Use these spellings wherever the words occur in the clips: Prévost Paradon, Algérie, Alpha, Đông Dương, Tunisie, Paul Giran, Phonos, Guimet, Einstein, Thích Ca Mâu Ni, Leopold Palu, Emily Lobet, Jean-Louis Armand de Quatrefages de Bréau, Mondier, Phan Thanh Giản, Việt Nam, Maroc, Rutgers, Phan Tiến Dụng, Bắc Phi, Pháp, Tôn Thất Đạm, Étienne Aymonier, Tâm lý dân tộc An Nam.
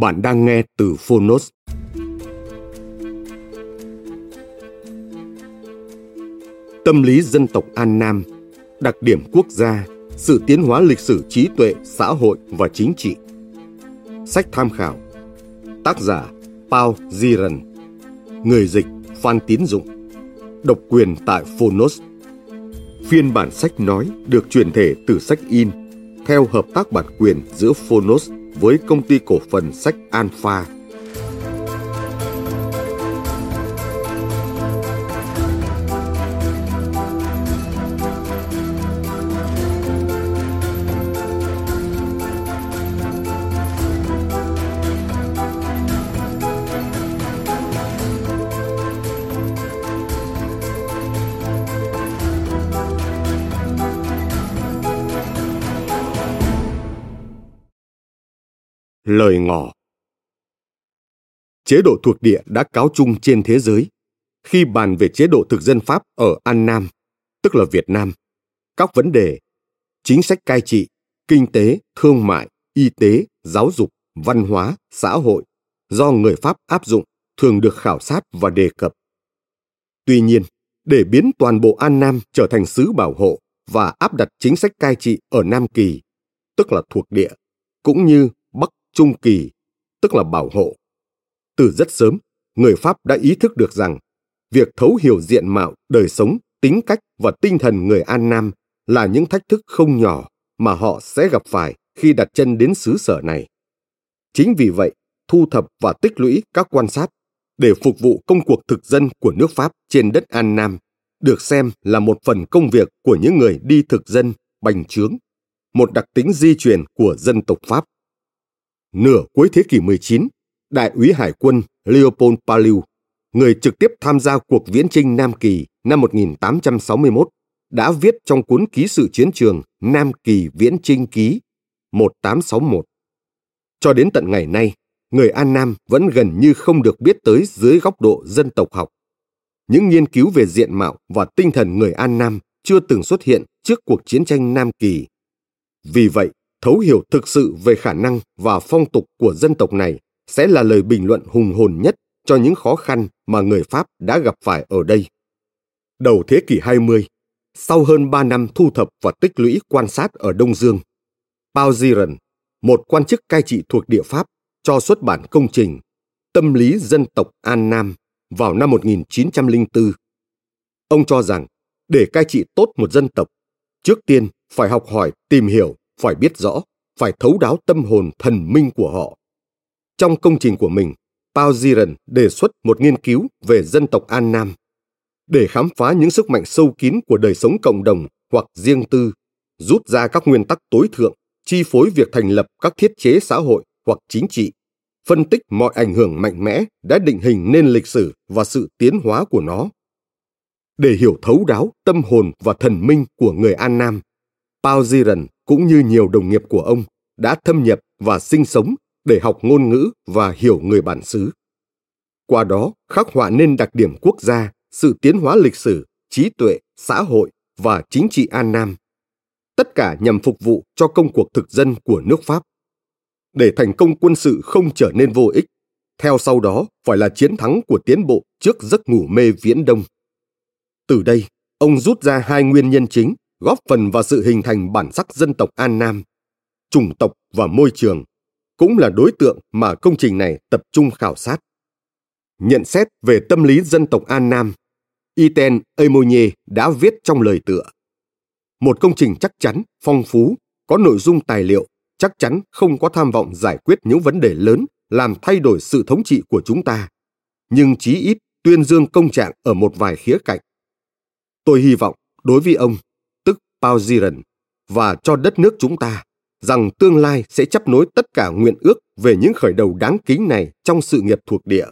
Bạn đang nghe từ Phonos. Tâm lý dân tộc An Nam, đặc điểm quốc gia, sự tiến hóa lịch sử trí tuệ, xã hội và chính trị. Sách tham khảo. Tác giả Paul Giran. Người dịch Phan Tiến Dụng. Độc quyền tại Phonos. Phiên bản sách nói được chuyển thể từ sách in theo hợp tác bản quyền giữa Phonos với công ty cổ phần sách Alpha. Lời ngỏ. Chế độ thuộc địa đã cáo chung trên thế giới. Khi bàn về chế độ thực dân Pháp ở An Nam, tức là Việt Nam, các vấn đề chính sách cai trị, kinh tế, thương mại, y tế, giáo dục, văn hóa, xã hội do người Pháp áp dụng thường được khảo sát và đề cập. Tuy nhiên, để biến toàn bộ An Nam trở thành xứ bảo hộ và áp đặt chính sách cai trị ở Nam Kỳ, tức là thuộc địa, cũng như Trung Kỳ, tức là bảo hộ. Từ rất sớm, người Pháp đã ý thức được rằng việc thấu hiểu diện mạo, đời sống, tính cách và tinh thần người An Nam là những thách thức không nhỏ mà họ sẽ gặp phải khi đặt chân đến xứ sở này. Chính vì vậy, thu thập và tích lũy các quan sát để phục vụ công cuộc thực dân của nước Pháp trên đất An Nam được xem là một phần công việc của những người đi thực dân, bành trướng, một đặc tính di truyền của dân tộc Pháp. Nửa cuối thế kỷ 19, Đại úy Hải quân Leopold Palu, người trực tiếp tham gia cuộc viễn chinh Nam Kỳ năm 1861, đã viết trong cuốn ký sự chiến trường Nam Kỳ Viễn Chinh Ký 1861. Cho đến tận ngày nay, người An Nam vẫn gần như không được biết tới dưới góc độ dân tộc học. Những nghiên cứu về diện mạo và tinh thần người An Nam chưa từng xuất hiện trước cuộc chiến tranh Nam Kỳ. Vì vậy, thấu hiểu thực sự về khả năng và phong tục của dân tộc này sẽ là lời bình luận hùng hồn nhất cho những khó khăn mà người Pháp đã gặp phải ở đây. Đầu thế kỷ 20, sau hơn 3 năm thu thập và tích lũy quan sát ở Đông Dương, Paul Giran, một quan chức cai trị thuộc địa Pháp, cho xuất bản công trình Tâm lý dân tộc An Nam vào năm 1904. Ông cho rằng để cai trị tốt một dân tộc, trước tiên phải học hỏi, tìm hiểu, phải biết rõ, phải thấu đáo tâm hồn thần minh của họ. Trong công trình của mình, Paul Giran đề xuất một nghiên cứu về dân tộc An Nam. Để khám phá những sức mạnh sâu kín của đời sống cộng đồng hoặc riêng tư, rút ra các nguyên tắc tối thượng, chi phối việc thành lập các thiết chế xã hội hoặc chính trị, phân tích mọi ảnh hưởng mạnh mẽ đã định hình nên lịch sử và sự tiến hóa của nó. Để hiểu thấu đáo tâm hồn và thần minh của người An Nam, Paul Giran cũng như nhiều đồng nghiệp của ông đã thâm nhập và sinh sống để học ngôn ngữ và hiểu người bản xứ. Qua đó, khắc họa nên đặc điểm quốc gia, sự tiến hóa lịch sử, trí tuệ, xã hội và chính trị An Nam. Tất cả nhằm phục vụ cho công cuộc thực dân của nước Pháp. Để thành công quân sự không trở nên vô ích, theo sau đó phải là chiến thắng của tiến bộ trước giấc ngủ mê Viễn Đông. Từ đây, ông rút ra hai nguyên nhân chính góp phần vào sự hình thành bản sắc dân tộc An Nam: chủng tộc và môi trường, cũng là đối tượng mà công trình này tập trung khảo sát. Nhận xét về tâm lý dân tộc An Nam, Étienne Aymonier đã viết trong lời tựa: một công trình chắc chắn, phong phú, có nội dung tài liệu, chắc chắn không có tham vọng giải quyết những vấn đề lớn làm thay đổi sự thống trị của chúng ta, nhưng chí ít tuyên dương công trạng ở một vài khía cạnh. Tôi hy vọng đối với ông, tức Paul Giran, và cho đất nước chúng ta, rằng tương lai sẽ chấp nối tất cả nguyện ước về những khởi đầu đáng kính này trong sự nghiệp thuộc địa.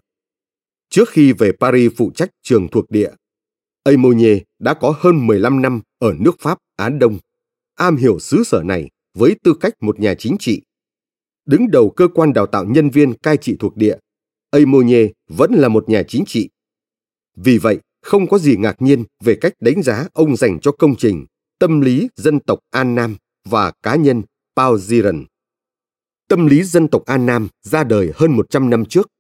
Trước khi về Paris phụ trách trường thuộc địa, Aymonier đã có hơn 15 năm ở nước Pháp Á Đông, am hiểu xứ sở này với tư cách một nhà chính trị. Đứng đầu cơ quan đào tạo nhân viên cai trị thuộc địa, Aymonier vẫn là một nhà chính trị. Vì vậy, không có gì ngạc nhiên về cách đánh giá ông dành cho công trình Tâm lý dân tộc An Nam và cá nhân Paul Giran. Tâm lý dân tộc An Nam ra đời hơn 100 năm trước,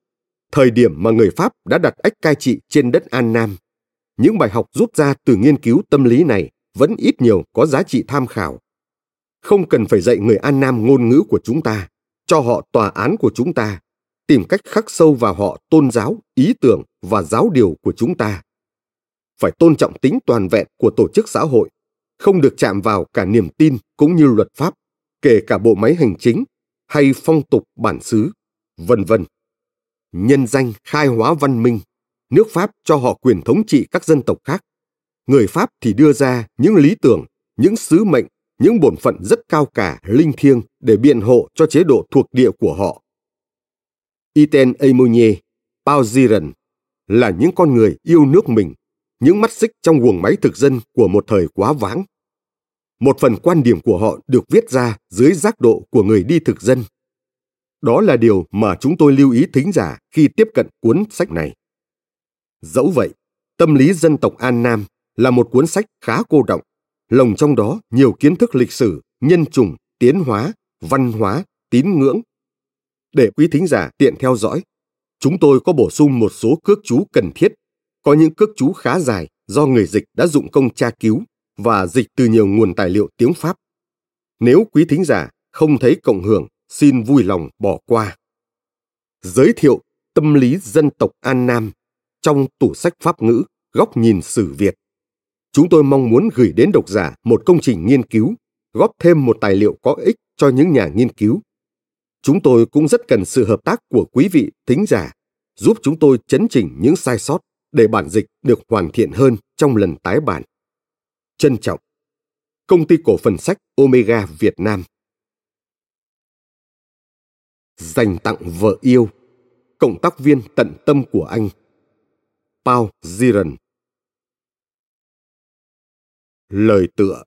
thời điểm mà người Pháp đã đặt ách cai trị trên đất An Nam. Những bài học rút ra từ nghiên cứu tâm lý này vẫn ít nhiều có giá trị tham khảo. Không cần phải dạy người An Nam ngôn ngữ của chúng ta, cho họ tòa án của chúng ta, tìm cách khắc sâu vào họ tôn giáo, ý tưởng và giáo điều của chúng ta. Phải tôn trọng tính toàn vẹn của tổ chức xã hội, không được chạm vào cả niềm tin cũng như luật pháp, kể cả bộ máy hành chính hay phong tục bản xứ, vân vân. Nhân danh khai hóa văn minh, nước Pháp cho họ quyền thống trị các dân tộc khác. Người Pháp thì đưa ra những lý tưởng, những sứ mệnh, những bổn phận rất cao cả, linh thiêng để biện hộ cho chế độ thuộc địa của họ. Étienne Aymonier, Paul Giran là những con người yêu nước mình, những mắt xích trong guồng máy thực dân của một thời quá vãng. Một phần quan điểm của họ được viết ra dưới giác độ của người đi thực dân. Đó là điều mà chúng tôi lưu ý thính giả khi tiếp cận cuốn sách này. Dẫu vậy, Tâm lý dân tộc An Nam là một cuốn sách khá cô đọng, lồng trong đó nhiều kiến thức lịch sử, nhân chủng, tiến hóa, văn hóa, tín ngưỡng. Để quý thính giả tiện theo dõi, chúng tôi có bổ sung một số cước chú cần thiết, có những cước chú khá dài do người dịch đã dụng công tra cứu và dịch từ nhiều nguồn tài liệu tiếng Pháp. Nếu quý thính giả không thấy cộng hưởng, xin vui lòng bỏ qua. Giới thiệu Tâm lý dân tộc An Nam trong tủ sách Pháp ngữ góc nhìn sử Việt. Chúng tôi mong muốn gửi đến độc giả một công trình nghiên cứu, góp thêm một tài liệu có ích cho những nhà nghiên cứu. Chúng tôi cũng rất cần sự hợp tác của quý vị thính giả, giúp chúng tôi chấn chỉnh những sai sót để bản dịch được hoàn thiện hơn trong lần tái bản. Trân trọng, Công ty Cổ phần Sách Omega Việt Nam. Dành tặng vợ yêu, cộng tác viên tận tâm của anh, Paul Giran. Lời tựa.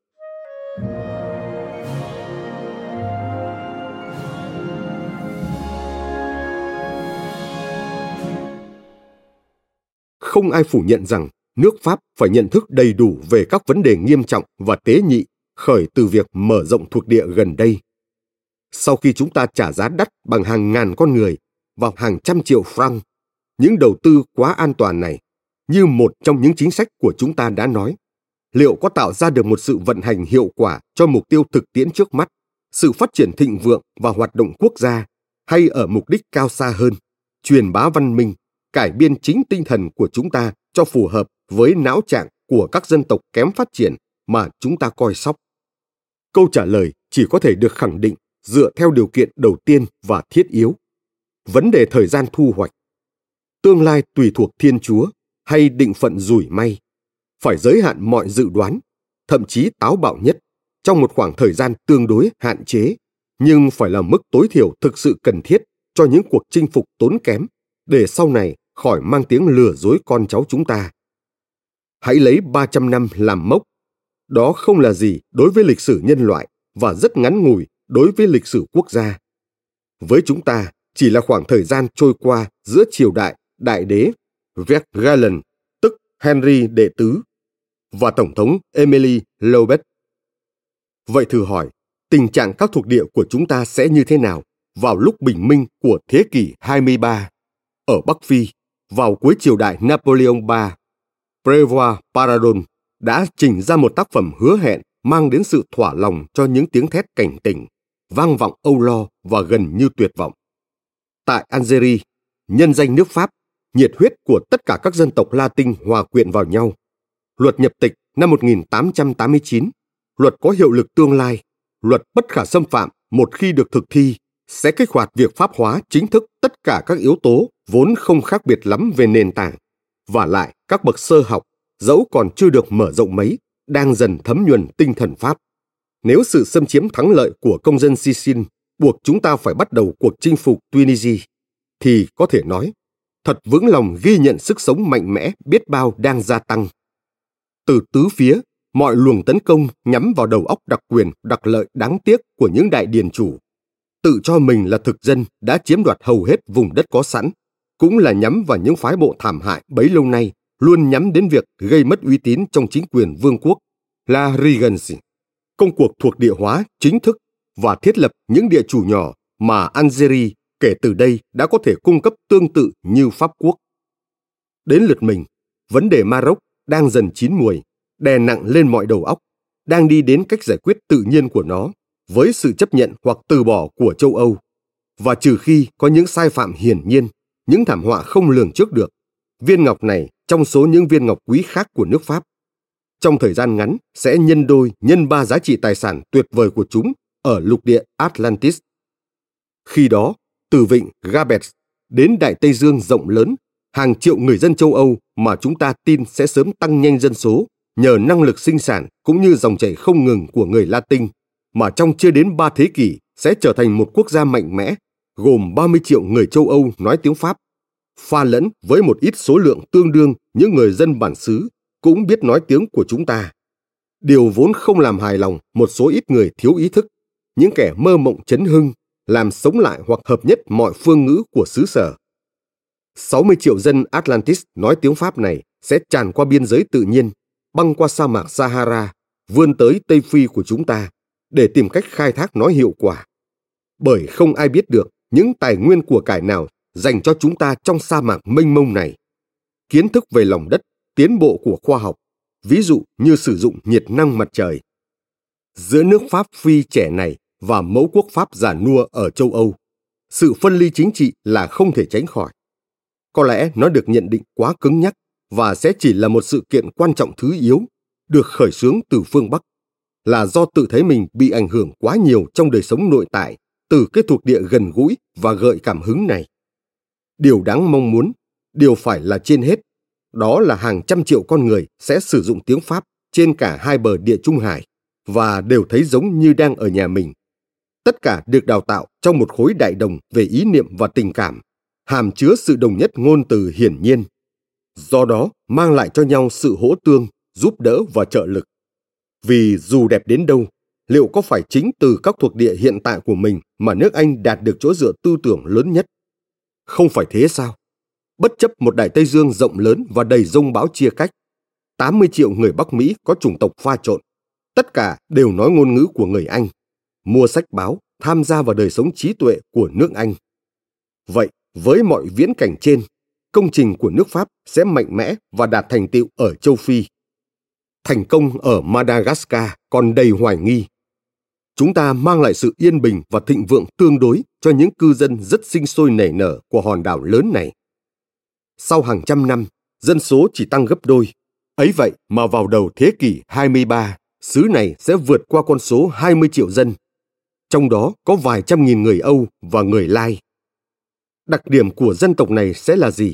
Không ai phủ nhận rằng nước Pháp phải nhận thức đầy đủ về các vấn đề nghiêm trọng và tế nhị khởi từ việc mở rộng thuộc địa gần đây. Sau khi chúng ta trả giá đắt bằng hàng ngàn con người và hàng trăm triệu franc, những đầu tư quá an toàn này, như một trong những chính sách của chúng ta đã nói, liệu có tạo ra được một sự vận hành hiệu quả cho mục tiêu thực tiễn trước mắt, sự phát triển thịnh vượng và hoạt động quốc gia, hay ở mục đích cao xa hơn, truyền bá văn minh, cải biên chính tinh thần của chúng ta cho phù hợp với não trạng của các dân tộc kém phát triển mà chúng ta coi sóc? Câu trả lời chỉ có thể được khẳng định dựa theo điều kiện đầu tiên và thiết yếu: vấn đề thời gian thu hoạch. Tương lai tùy thuộc Thiên Chúa hay định phận rủi may, phải giới hạn mọi dự đoán, thậm chí táo bạo nhất, trong một khoảng thời gian tương đối hạn chế, nhưng phải là mức tối thiểu thực sự cần thiết cho những cuộc chinh phục tốn kém, để sau này khỏi mang tiếng lừa dối con cháu chúng ta. Hãy lấy 300 năm làm mốc. Đó không là gì đối với lịch sử nhân loại và rất ngắn ngủi đối với lịch sử quốc gia. Với chúng ta, chỉ là khoảng thời gian trôi qua giữa triều đại đại đế Rutgers, tức Henry đệ tứ, và Tổng thống Emily Lobet. Vậy thử hỏi, tình trạng các thuộc địa của chúng ta sẽ như thế nào vào lúc bình minh của thế kỷ 23? Ở Bắc Phi, vào cuối triều đại Napoleon III, Prévost Paradon đã trình ra một tác phẩm hứa hẹn mang đến sự thỏa lòng cho những tiếng thét cảnh tỉnh, vang vọng âu lo và gần như tuyệt vọng. Tại Algérie, nhân danh nước Pháp, nhiệt huyết của tất cả các dân tộc Latin hòa quyện vào nhau. Luật nhập tịch năm 1889, luật có hiệu lực tương lai, luật bất khả xâm phạm một khi được thực thi, sẽ kích hoạt việc Pháp hóa chính thức tất cả các yếu tố vốn không khác biệt lắm về nền tảng. Vả lại, các bậc sơ học, dẫu còn chưa được mở rộng mấy, đang dần thấm nhuần tinh thần Pháp. Nếu sự xâm chiếm thắng lợi của công dân Sicily buộc chúng ta phải bắt đầu cuộc chinh phục Tunisie, thì có thể nói, thật vững lòng ghi nhận sức sống mạnh mẽ biết bao đang gia tăng. Từ tứ phía, mọi luồng tấn công nhắm vào đầu óc đặc quyền đặc lợi đáng tiếc của những đại điền chủ, tự cho mình là thực dân đã chiếm đoạt hầu hết vùng đất có sẵn, cũng là nhắm vào những phái bộ thảm hại bấy lâu nay luôn nhắm đến việc gây mất uy tín trong chính quyền vương quốc, là Regency, công cuộc thuộc địa hóa chính thức và thiết lập những địa chủ nhỏ mà Algeria kể từ đây đã có thể cung cấp tương tự như Pháp quốc. Đến lượt mình, vấn đề Maroc đang dần chín muồi, đè nặng lên mọi đầu óc, đang đi đến cách giải quyết tự nhiên của nó với sự chấp nhận hoặc từ bỏ của châu Âu. Và trừ khi có những sai phạm hiển nhiên, những thảm họa không lường trước được, viên ngọc này trong số những viên ngọc quý khác của nước Pháp, trong thời gian ngắn sẽ nhân đôi nhân ba giá trị tài sản tuyệt vời của chúng ở lục địa Atlantis. Khi đó, từ vịnh Gabes đến Đại Tây Dương rộng lớn, hàng triệu người dân châu Âu mà chúng ta tin sẽ sớm tăng nhanh dân số nhờ năng lực sinh sản cũng như dòng chảy không ngừng của người Latin, mà trong chưa đến 3 thế kỷ sẽ trở thành một quốc gia mạnh mẽ, gồm 30 triệu người châu Âu nói tiếng Pháp, pha lẫn với một ít số lượng tương đương những người dân bản xứ cũng biết nói tiếng của chúng ta. Điều vốn không làm hài lòng một số ít người thiếu ý thức, những kẻ mơ mộng chấn hưng, làm sống lại hoặc hợp nhất mọi phương ngữ của xứ sở. 60 triệu dân Atlantis nói tiếng Pháp này sẽ tràn qua biên giới tự nhiên, băng qua sa mạc Sahara, vươn tới Tây Phi của chúng ta để tìm cách khai thác nó hiệu quả. Bởi không ai biết được những tài nguyên của cải nào dành cho chúng ta trong sa mạc mênh mông này. Kiến thức về lòng đất, tiến bộ của khoa học, ví dụ như sử dụng nhiệt năng mặt trời. Giữa nước Pháp Phi trẻ này và mẫu quốc Pháp già nua ở châu Âu, sự phân ly chính trị là không thể tránh khỏi. Có lẽ nó được nhận định quá cứng nhắc và sẽ chỉ là một sự kiện quan trọng thứ yếu, được khởi xướng từ phương Bắc, là do tự thấy mình bị ảnh hưởng quá nhiều trong đời sống nội tại từ cái thuộc địa gần gũi và gợi cảm hứng này. Điều đáng mong muốn, điều phải là trên hết, đó là hàng trăm triệu con người sẽ sử dụng tiếng Pháp trên cả hai bờ Địa Trung Hải và đều thấy giống như đang ở nhà mình. Tất cả được đào tạo trong một khối đại đồng về ý niệm và tình cảm, hàm chứa sự đồng nhất ngôn từ hiển nhiên. Do đó, mang lại cho nhau sự hỗ tương, giúp đỡ và trợ lực. Vì dù đẹp đến đâu, liệu có phải chính từ các thuộc địa hiện tại của mình mà nước Anh đạt được chỗ dựa tư tưởng lớn nhất? Không phải thế sao? Bất chấp một Đại Tây Dương rộng lớn và đầy dông bão chia cách, 80 triệu người Bắc Mỹ có chủng tộc pha trộn, tất cả đều nói ngôn ngữ của người Anh, mua sách báo, tham gia vào đời sống trí tuệ của nước Anh. Vậy, với mọi viễn cảnh trên, công trình của nước Pháp sẽ mạnh mẽ và đạt thành tựu ở châu Phi. Thành công ở Madagascar còn đầy hoài nghi. Chúng ta mang lại sự yên bình và thịnh vượng tương đối cho những cư dân rất sinh sôi nảy nở của hòn đảo lớn này. Sau hàng trăm năm, dân số chỉ tăng gấp đôi. Ấy vậy mà vào đầu thế kỷ 23, xứ này sẽ vượt qua con số 20 triệu dân. Trong đó có vài trăm nghìn người Âu và người Lai. Đặc điểm của dân tộc này sẽ là gì?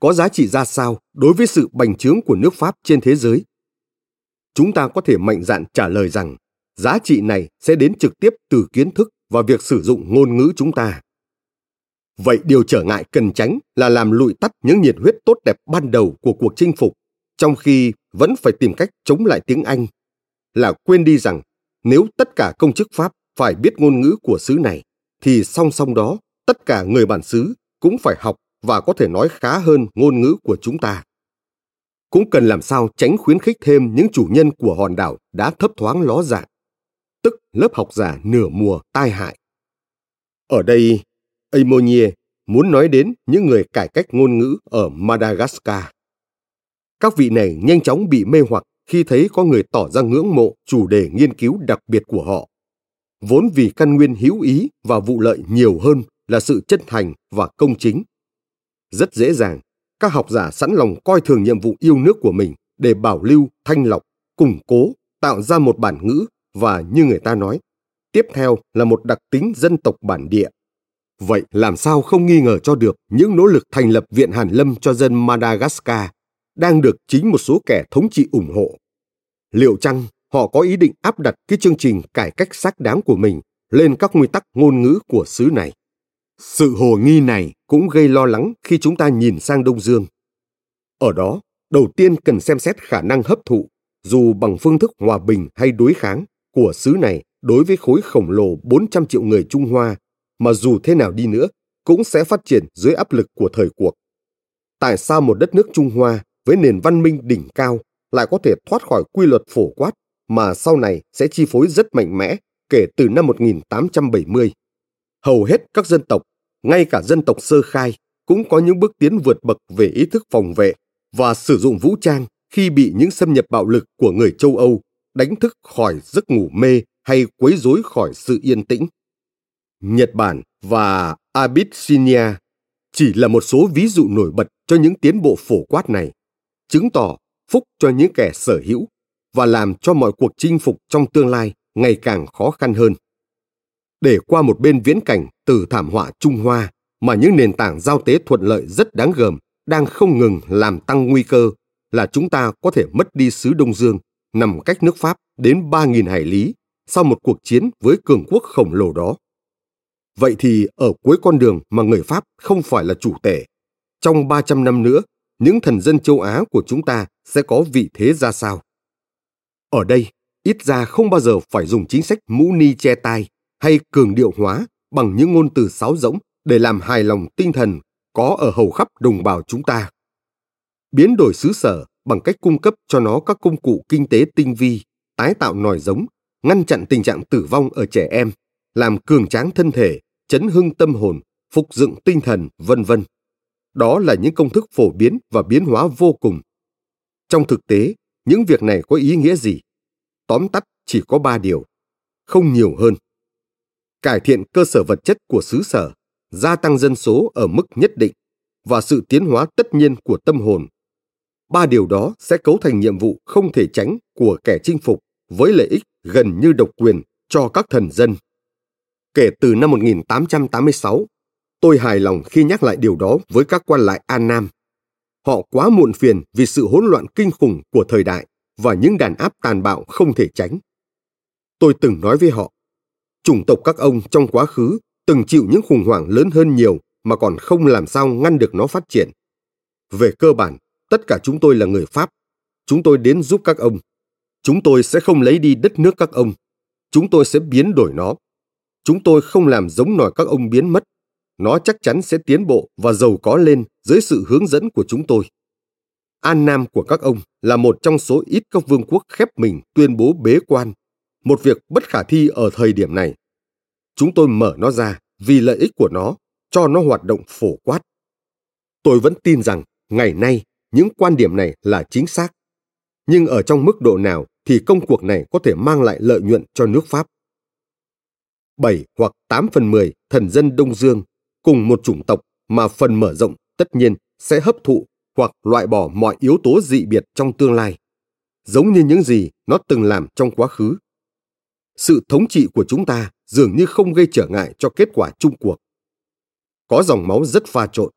Có giá trị ra sao đối với sự bành trướng của nước Pháp trên thế giới? Chúng ta có thể mạnh dạn trả lời rằng giá trị này sẽ đến trực tiếp từ kiến thức và việc sử dụng ngôn ngữ chúng ta. Vậy điều trở ngại cần tránh là làm lụi tắt những nhiệt huyết tốt đẹp ban đầu của cuộc chinh phục, trong khi vẫn phải tìm cách chống lại tiếng Anh. Là quên đi rằng nếu tất cả công chức Pháp phải biết ngôn ngữ của xứ này, thì song song đó tất cả người bản xứ cũng phải học và có thể nói khá hơn ngôn ngữ của chúng ta. Cũng cần làm sao tránh khuyến khích thêm những chủ nhân của hòn đảo đã thấp thoáng ló dạng, tức lớp học giả nửa mùa tai hại. Ở đây, Aymonier muốn nói đến những người cải cách ngôn ngữ ở Madagascar. Các vị này nhanh chóng bị mê hoặc khi thấy có người tỏ ra ngưỡng mộ chủ đề nghiên cứu đặc biệt của họ, vốn vì căn nguyên hữu ý và vụ lợi nhiều hơn là sự chân thành và công chính. Rất dễ dàng, các học giả sẵn lòng coi thường nhiệm vụ yêu nước của mình để bảo lưu, thanh lọc, củng cố, tạo ra một bản ngữ và như người ta nói, tiếp theo là một đặc tính dân tộc bản địa. Vậy làm sao không nghi ngờ cho được những nỗ lực thành lập Viện Hàn Lâm cho dân Madagascar đang được chính một số kẻ thống trị ủng hộ? Liệu chăng họ có ý định áp đặt cái chương trình cải cách xác đáng của mình lên các nguyên tắc ngôn ngữ của xứ này? Sự hồ nghi này cũng gây lo lắng khi chúng ta nhìn sang Đông Dương. Ở đó, đầu tiên cần xem xét khả năng hấp thụ, dù bằng phương thức hòa bình hay đối kháng, của xứ này đối với khối khổng lồ 400 triệu người Trung Hoa, mà dù thế nào đi nữa, cũng sẽ phát triển dưới áp lực của thời cuộc. Tại sao một đất nước Trung Hoa với nền văn minh đỉnh cao lại có thể thoát khỏi quy luật phổ quát mà sau này sẽ chi phối rất mạnh mẽ kể từ năm 1870? Hầu hết các dân tộc, ngay cả dân tộc sơ khai, cũng có những bước tiến vượt bậc về ý thức phòng vệ và sử dụng vũ trang khi bị những xâm nhập bạo lực của người châu Âu đánh thức khỏi giấc ngủ mê hay quấy rối khỏi sự yên tĩnh. Nhật Bản và Abyssinia chỉ là một số ví dụ nổi bật cho những tiến bộ phổ quát này, chứng tỏ phúc cho những kẻ sở hữu và làm cho mọi cuộc chinh phục trong tương lai ngày càng khó khăn hơn. Để qua một bên viễn cảnh từ thảm họa Trung Hoa mà những nền tảng giao tế thuận lợi rất đáng gờm đang không ngừng làm tăng nguy cơ là chúng ta có thể mất đi xứ Đông Dương nằm cách nước Pháp đến 3.000 hải lý sau một cuộc chiến với cường quốc khổng lồ đó. Vậy thì ở cuối con đường mà người Pháp không phải là chủ tể, trong 300 năm nữa, những thần dân châu Á của chúng ta sẽ có vị thế ra sao? Ở đây, ít ra không bao giờ phải dùng chính sách mũ ni che tai hay cường điệu hóa bằng những ngôn từ sáo rỗng để làm hài lòng tinh thần có ở hầu khắp đồng bào chúng ta. Biến đổi xứ sở bằng cách cung cấp cho nó các công cụ kinh tế tinh vi, tái tạo nòi giống, ngăn chặn tình trạng tử vong ở trẻ em, làm cường tráng thân thể, chấn hưng tâm hồn, phục dựng tinh thần, v.v. Đó là những công thức phổ biến và biến hóa vô cùng. Trong thực tế, những việc này có ý nghĩa gì? Tóm tắt chỉ có 3 điều, không nhiều hơn. Cải thiện cơ sở vật chất của xứ sở, gia tăng dân số ở mức nhất định và sự tiến hóa tất nhiên của tâm hồn. 3 điều đó sẽ cấu thành nhiệm vụ không thể tránh của kẻ chinh phục với lợi ích gần như độc quyền cho các thần dân. Kể từ năm 1886, tôi hài lòng khi nhắc lại điều đó với các quan lại An Nam. Họ quá muộn phiền vì sự hỗn loạn kinh khủng của thời đại và những đàn áp tàn bạo không thể tránh. Tôi từng nói với họ, chủng tộc các ông trong quá khứ từng chịu những khủng hoảng lớn hơn nhiều mà còn không làm sao ngăn được nó phát triển. Về cơ bản, tất cả chúng tôi là người Pháp. Chúng tôi đến giúp các ông. Chúng tôi sẽ không lấy đi đất nước các ông. Chúng tôi sẽ biến đổi nó. Chúng tôi không làm giống nòi các ông biến mất. Nó chắc chắn sẽ tiến bộ và giàu có lên dưới sự hướng dẫn của chúng tôi. An Nam của các ông là một trong số ít các vương quốc khép mình tuyên bố bế quan, một việc bất khả thi ở thời điểm này. Chúng tôi mở nó ra vì lợi ích của nó, cho nó hoạt động phổ quát. Tôi vẫn tin rằng ngày nay những quan điểm này là chính xác. Nhưng ở trong mức độ nào thì công cuộc này có thể mang lại lợi nhuận cho nước Pháp? 7 hoặc 8/10 thần dân Đông Dương cùng một chủng tộc mà phần mở rộng tất nhiên sẽ hấp thụ hoặc loại bỏ mọi yếu tố dị biệt trong tương lai, giống như những gì nó từng làm trong quá khứ. Sự thống trị của chúng ta dường như không gây trở ngại cho kết quả chung cuộc. Có dòng máu rất pha trộn,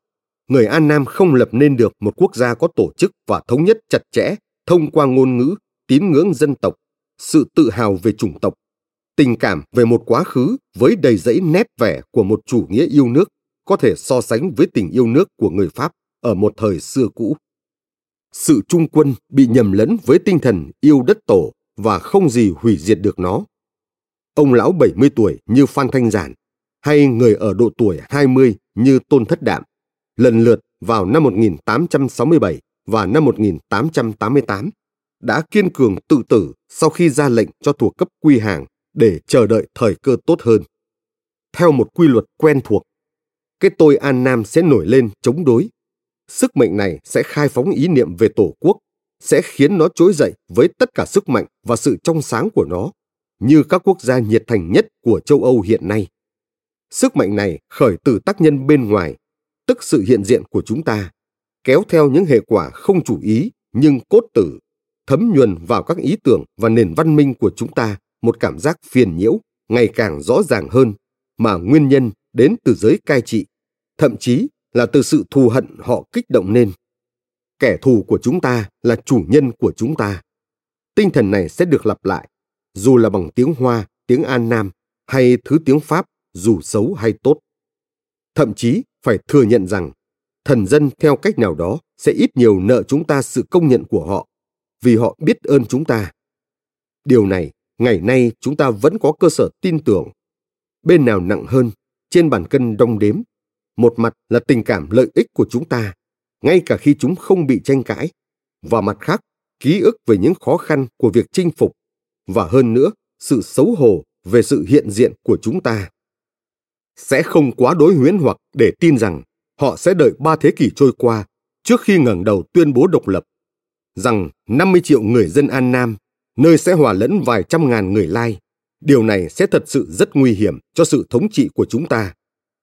người An Nam không lập nên được một quốc gia có tổ chức và thống nhất chặt chẽ thông qua ngôn ngữ, tín ngưỡng dân tộc, sự tự hào về chủng tộc, tình cảm về một quá khứ với đầy dẫy nét vẻ của một chủ nghĩa yêu nước có thể so sánh với tình yêu nước của người Pháp ở một thời xưa cũ. Sự trung quân bị nhầm lẫn với tinh thần yêu đất tổ và không gì hủy diệt được nó. Ông lão 70 tuổi như Phan Thanh Giản hay người ở độ tuổi 20 như Tôn Thất Đạm lần lượt vào năm 1867 và năm 1888 đã kiên cường tự tử sau khi ra lệnh cho thuộc cấp quy hàng để chờ đợi thời cơ tốt hơn. Theo một quy luật quen thuộc, cái tôi An Nam sẽ nổi lên chống đối. Sức mạnh này sẽ khai phóng ý niệm về tổ quốc, sẽ khiến nó trỗi dậy với tất cả sức mạnh và sự trong sáng của nó, như các quốc gia nhiệt thành nhất của châu Âu hiện nay. Sức mạnh này khởi từ tác nhân bên ngoài, tức sự hiện diện của chúng ta, kéo theo những hệ quả không chủ ý nhưng cốt tử, thấm nhuần vào các ý tưởng và nền văn minh của chúng ta một cảm giác phiền nhiễu ngày càng rõ ràng hơn, mà nguyên nhân đến từ giới cai trị, thậm chí là từ sự thù hận họ kích động nên. Kẻ thù của chúng ta là chủ nhân của chúng ta. Tinh thần này sẽ được lặp lại, dù là bằng tiếng Hoa, tiếng An Nam hay thứ tiếng Pháp, dù xấu hay tốt. Thậm chí phải thừa nhận rằng thần dân theo cách nào đó sẽ ít nhiều nợ chúng ta sự công nhận của họ, vì họ biết ơn chúng ta. Điều này, ngày nay chúng ta vẫn có cơ sở tin tưởng. Bên nào nặng hơn, trên bàn cân đong đếm. Một mặt là tình cảm lợi ích của chúng ta, ngay cả khi chúng không bị tranh cãi, và mặt khác, ký ức về những khó khăn của việc chinh phục, và hơn nữa, sự xấu hổ về sự hiện diện của chúng ta. Sẽ không quá đối huyễn hoặc để tin rằng họ sẽ đợi 3 thế kỷ trôi qua trước khi ngẩng đầu tuyên bố độc lập, rằng 50 triệu người dân An Nam, nơi sẽ hòa lẫn vài trăm ngàn người Lai, điều này sẽ thật sự rất nguy hiểm cho sự thống trị của chúng ta,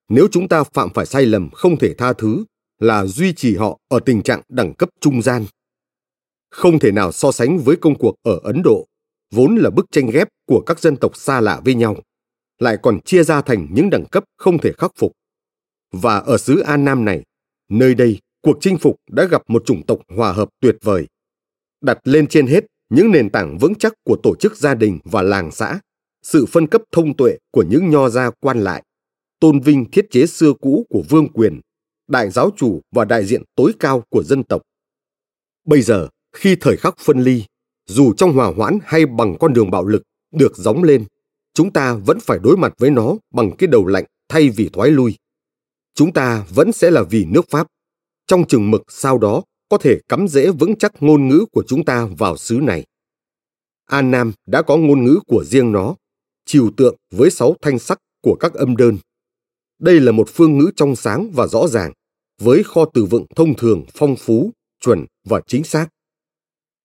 nếu chúng ta phạm phải sai lầm không thể tha thứ là duy trì họ ở tình trạng đẳng cấp trung gian. Không thể nào so sánh với công cuộc ở Ấn Độ, vốn là bức tranh ghép của các dân tộc xa lạ với nhau, lại còn chia ra thành những đẳng cấp không thể khắc phục. Và ở xứ An Nam này, nơi đây, cuộc chinh phục đã gặp một chủng tộc hòa hợp tuyệt vời, đặt lên trên hết những nền tảng vững chắc của tổ chức gia đình và làng xã, sự phân cấp thông tuệ của những nho gia quan lại, tôn vinh thiết chế xưa cũ của vương quyền, đại giáo chủ và đại diện tối cao của dân tộc. Bây giờ, khi thời khắc phân ly, dù trong hòa hoãn hay bằng con đường bạo lực được gióng lên, chúng ta vẫn phải đối mặt với nó bằng cái đầu lạnh thay vì thoái lui. Chúng ta vẫn sẽ là vì nước Pháp, trong chừng mực sau đó có thể cắm rễ vững chắc ngôn ngữ của chúng ta vào xứ này. An Nam đã có ngôn ngữ của riêng nó, trừu tượng với 6 thanh sắc của các âm đơn. Đây là một phương ngữ trong sáng và rõ ràng, với kho từ vựng thông thường phong phú, chuẩn và chính xác.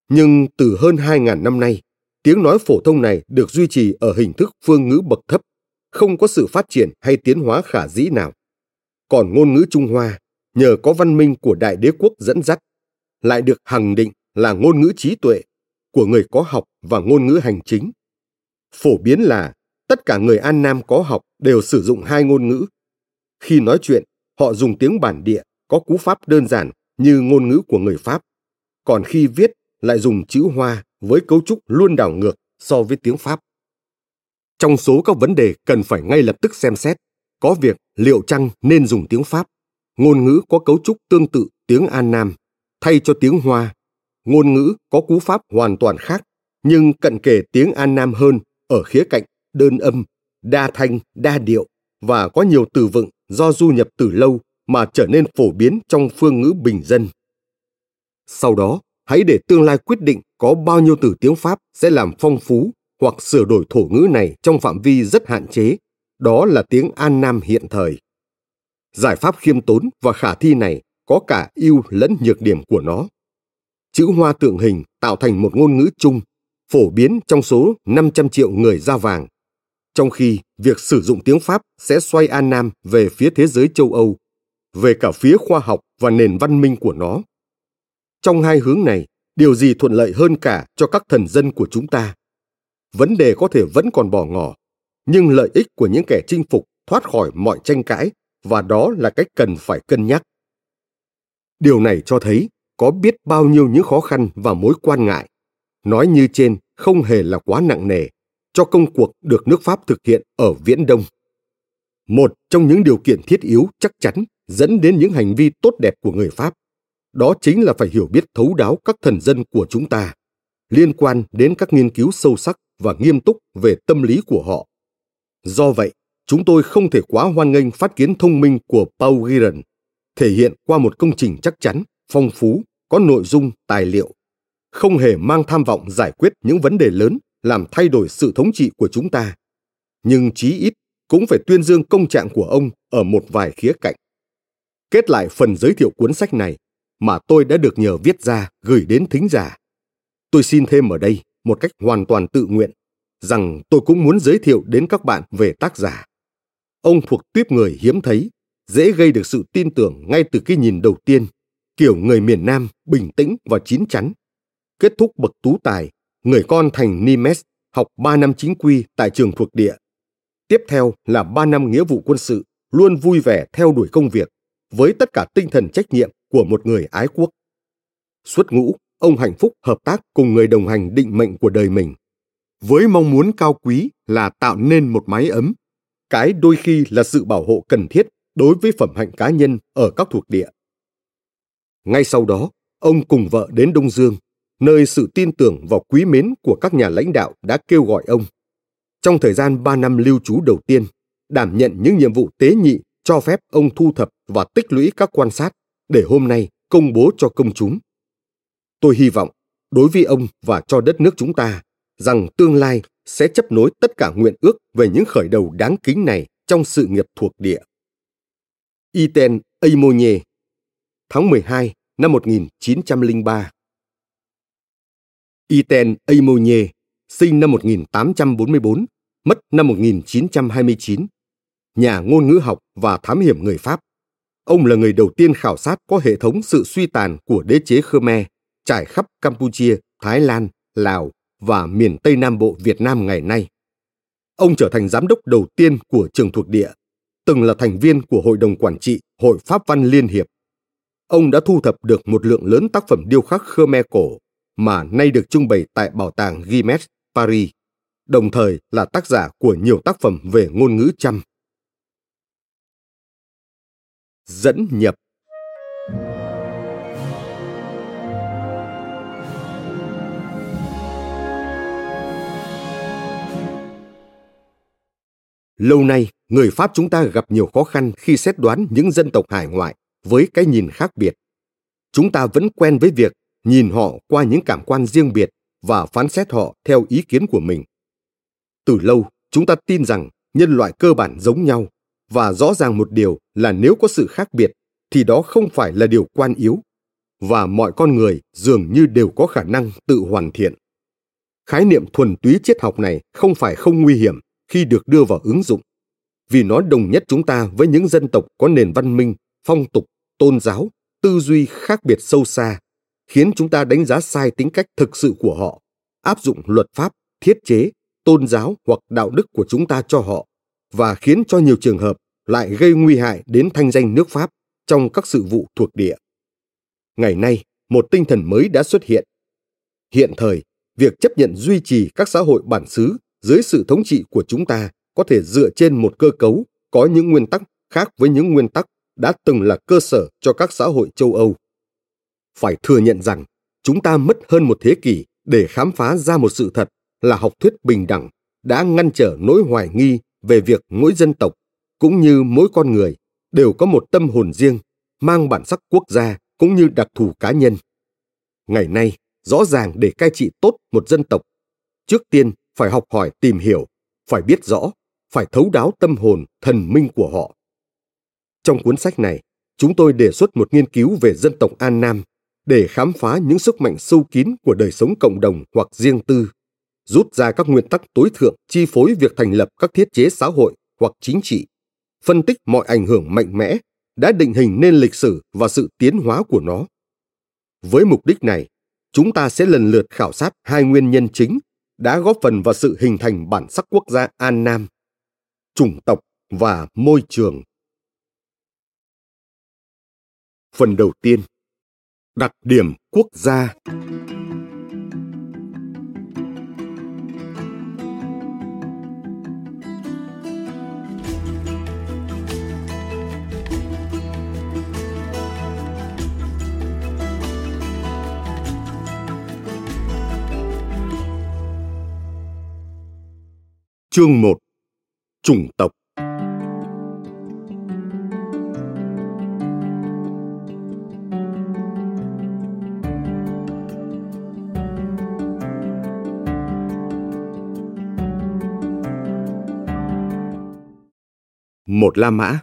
Nhưng từ hơn 2.000 năm nay, tiếng nói phổ thông này được duy trì ở hình thức phương ngữ bậc thấp, không có sự phát triển hay tiến hóa khả dĩ nào. Còn ngôn ngữ Trung Hoa, nhờ có văn minh của đại đế quốc dẫn dắt, lại được hằng định là ngôn ngữ trí tuệ của người có học và ngôn ngữ hành chính. Phổ biến là tất cả người An Nam có học đều sử dụng 2 ngôn ngữ. Khi nói chuyện, họ dùng tiếng bản địa có cú pháp đơn giản như ngôn ngữ của người Pháp, còn khi viết lại dùng chữ Hoa với cấu trúc luôn đảo ngược so với tiếng Pháp. Trong số các vấn đề cần phải ngay lập tức xem xét, có việc liệu chăng nên dùng tiếng Pháp, ngôn ngữ có cấu trúc tương tự tiếng An Nam, thay cho tiếng Hoa, ngôn ngữ có cú pháp hoàn toàn khác nhưng cận kề tiếng An Nam hơn ở khía cạnh đơn âm, đa thanh, đa điệu và có nhiều từ vựng do du nhập từ lâu mà trở nên phổ biến trong phương ngữ bình dân. Sau đó, hãy để tương lai quyết định có bao nhiêu từ tiếng Pháp sẽ làm phong phú hoặc sửa đổi thổ ngữ này trong phạm vi rất hạn chế, đó là tiếng An Nam hiện thời. Giải pháp khiêm tốn và khả thi này có cả ưu lẫn nhược điểm của nó. Chữ Hoa tượng hình tạo thành một ngôn ngữ chung, phổ biến trong số 500 triệu người da vàng, trong khi việc sử dụng tiếng Pháp sẽ xoay An Nam về phía thế giới châu Âu, về cả phía khoa học và nền văn minh của nó. Trong 2 hướng này, điều gì thuận lợi hơn cả cho các thần dân của chúng ta? Vấn đề có thể vẫn còn bỏ ngỏ, nhưng lợi ích của những kẻ chinh phục thoát khỏi mọi tranh cãi, và đó là cách cần phải cân nhắc. Điều này cho thấy có biết bao nhiêu những khó khăn và mối quan ngại, nói như trên không hề là quá nặng nề, cho công cuộc được nước Pháp thực hiện ở Viễn Đông. Một trong những điều kiện thiết yếu chắc chắn dẫn đến những hành vi tốt đẹp của người Pháp, đó chính là phải hiểu biết thấu đáo các thần dân của chúng ta, liên quan đến các nghiên cứu sâu sắc và nghiêm túc về tâm lý của họ. Do vậy, chúng tôi không thể quá hoan nghênh phát kiến thông minh của Paul Giran, thể hiện qua một công trình chắc chắn, phong phú, có nội dung, tài liệu, không hề mang tham vọng giải quyết những vấn đề lớn làm thay đổi sự thống trị của chúng ta. Nhưng chí ít cũng phải tuyên dương công trạng của ông ở một vài khía cạnh. Kết lại phần giới thiệu cuốn sách này mà tôi đã được nhờ viết ra gửi đến thính giả. Tôi xin thêm ở đây, một cách hoàn toàn tự nguyện, rằng tôi cũng muốn giới thiệu đến các bạn về tác giả. Ông thuộc tuýp người hiếm thấy, dễ gây được sự tin tưởng ngay từ cái nhìn đầu tiên, kiểu người miền Nam bình tĩnh và chín chắn. Kết thúc bậc tú tài, người con thành Nimes, học 3 năm chính quy tại trường thuộc địa. Tiếp theo là 3 năm nghĩa vụ quân sự, luôn vui vẻ theo đuổi công việc, với tất cả tinh thần trách nhiệm của một người ái quốc. Xuất ngũ, ông hạnh phúc hợp tác cùng người đồng hành định mệnh của đời mình, với mong muốn cao quý là tạo nên một mái ấm, cái đôi khi là sự bảo hộ cần thiết đối với phẩm hạnh cá nhân ở các thuộc địa. Ngay sau đó, ông cùng vợ đến Đông Dương, nơi sự tin tưởng và quý mến của các nhà lãnh đạo đã kêu gọi ông. Trong thời gian 3 năm lưu trú đầu tiên, đảm nhận những nhiệm vụ tế nhị cho phép ông thu thập và tích lũy các quan sát để hôm nay công bố cho công chúng. Tôi hy vọng, đối với ông và cho đất nước chúng ta, rằng tương lai sẽ chấp nối tất cả nguyện ước về những khởi đầu đáng kính này trong sự nghiệp thuộc địa. Étienne Aymonier, tháng 12 năm 1903. Étienne Aymonier, sinh năm 1844, mất năm 1929, nhà ngôn ngữ học và thám hiểm người Pháp. Ông là người đầu tiên khảo sát có hệ thống sự suy tàn của đế chế Khmer trải khắp Campuchia, Thái Lan, Lào và miền Tây Nam Bộ Việt Nam ngày nay. Ông trở thành giám đốc đầu tiên của trường thuộc địa, từng là thành viên của Hội đồng Quản trị Hội Pháp văn Liên hiệp. Ông đã thu thập được một lượng lớn tác phẩm điêu khắc Khmer cổ mà nay được trưng bày tại Bảo tàng Guimet, Paris, đồng thời là tác giả của nhiều tác phẩm về ngôn ngữ Chăm. Dẫn nhập. Lâu nay, người Pháp chúng ta gặp nhiều khó khăn khi xét đoán những dân tộc hải ngoại với cái nhìn khác biệt. Chúng ta vẫn quen với việc nhìn họ qua những cảm quan riêng biệt và phán xét họ theo ý kiến của mình. Từ lâu, chúng ta tin rằng nhân loại cơ bản giống nhau và rõ ràng một điều là nếu có sự khác biệt thì đó không phải là điều quan yếu và mọi con người dường như đều có khả năng tự hoàn thiện. Khái niệm thuần túy triết học này không phải không nguy hiểm khi được đưa vào ứng dụng, vì nó đồng nhất chúng ta với những dân tộc có nền văn minh, phong tục, tôn giáo, tư duy khác biệt sâu xa, khiến chúng ta đánh giá sai tính cách thực sự của họ, áp dụng luật pháp, thiết chế, tôn giáo hoặc đạo đức của chúng ta cho họ, và khiến cho nhiều trường hợp lại gây nguy hại đến thanh danh nước Pháp trong các sự vụ thuộc địa. Ngày nay, một tinh thần mới đã xuất hiện. Hiện thời, việc chấp nhận duy trì các xã hội bản xứ dưới sự thống trị của chúng ta có thể dựa trên một cơ cấu có những nguyên tắc khác với những nguyên tắc đã từng là cơ sở cho các xã hội châu Âu. Phải thừa nhận rằng, chúng ta mất hơn một thế kỷ để khám phá ra một sự thật là học thuyết bình đẳng đã ngăn trở nỗi hoài nghi về việc mỗi dân tộc, cũng như mỗi con người, đều có một tâm hồn riêng, mang bản sắc quốc gia cũng như đặc thù cá nhân. Ngày nay, rõ ràng để cai trị tốt một dân tộc, trước tiên phải học hỏi tìm hiểu, phải biết rõ, phải thấu đáo tâm hồn thần minh của họ. Trong cuốn sách này, chúng tôi đề xuất một nghiên cứu về dân tộc An Nam để khám phá những sức mạnh sâu kín của đời sống cộng đồng hoặc riêng tư, rút ra các nguyên tắc tối thượng chi phối việc thành lập các thiết chế xã hội hoặc chính trị, phân tích mọi ảnh hưởng mạnh mẽ đã định hình nên lịch sử và sự tiến hóa của nó. Với mục đích này, chúng ta sẽ lần lượt khảo sát 2 nguyên nhân chính đã góp phần vào sự hình thành bản sắc quốc gia An Nam: chủng tộc và môi trường. Phần đầu tiên: đặc điểm quốc gia. Chương 1: chủng tộc. Một, La Mã,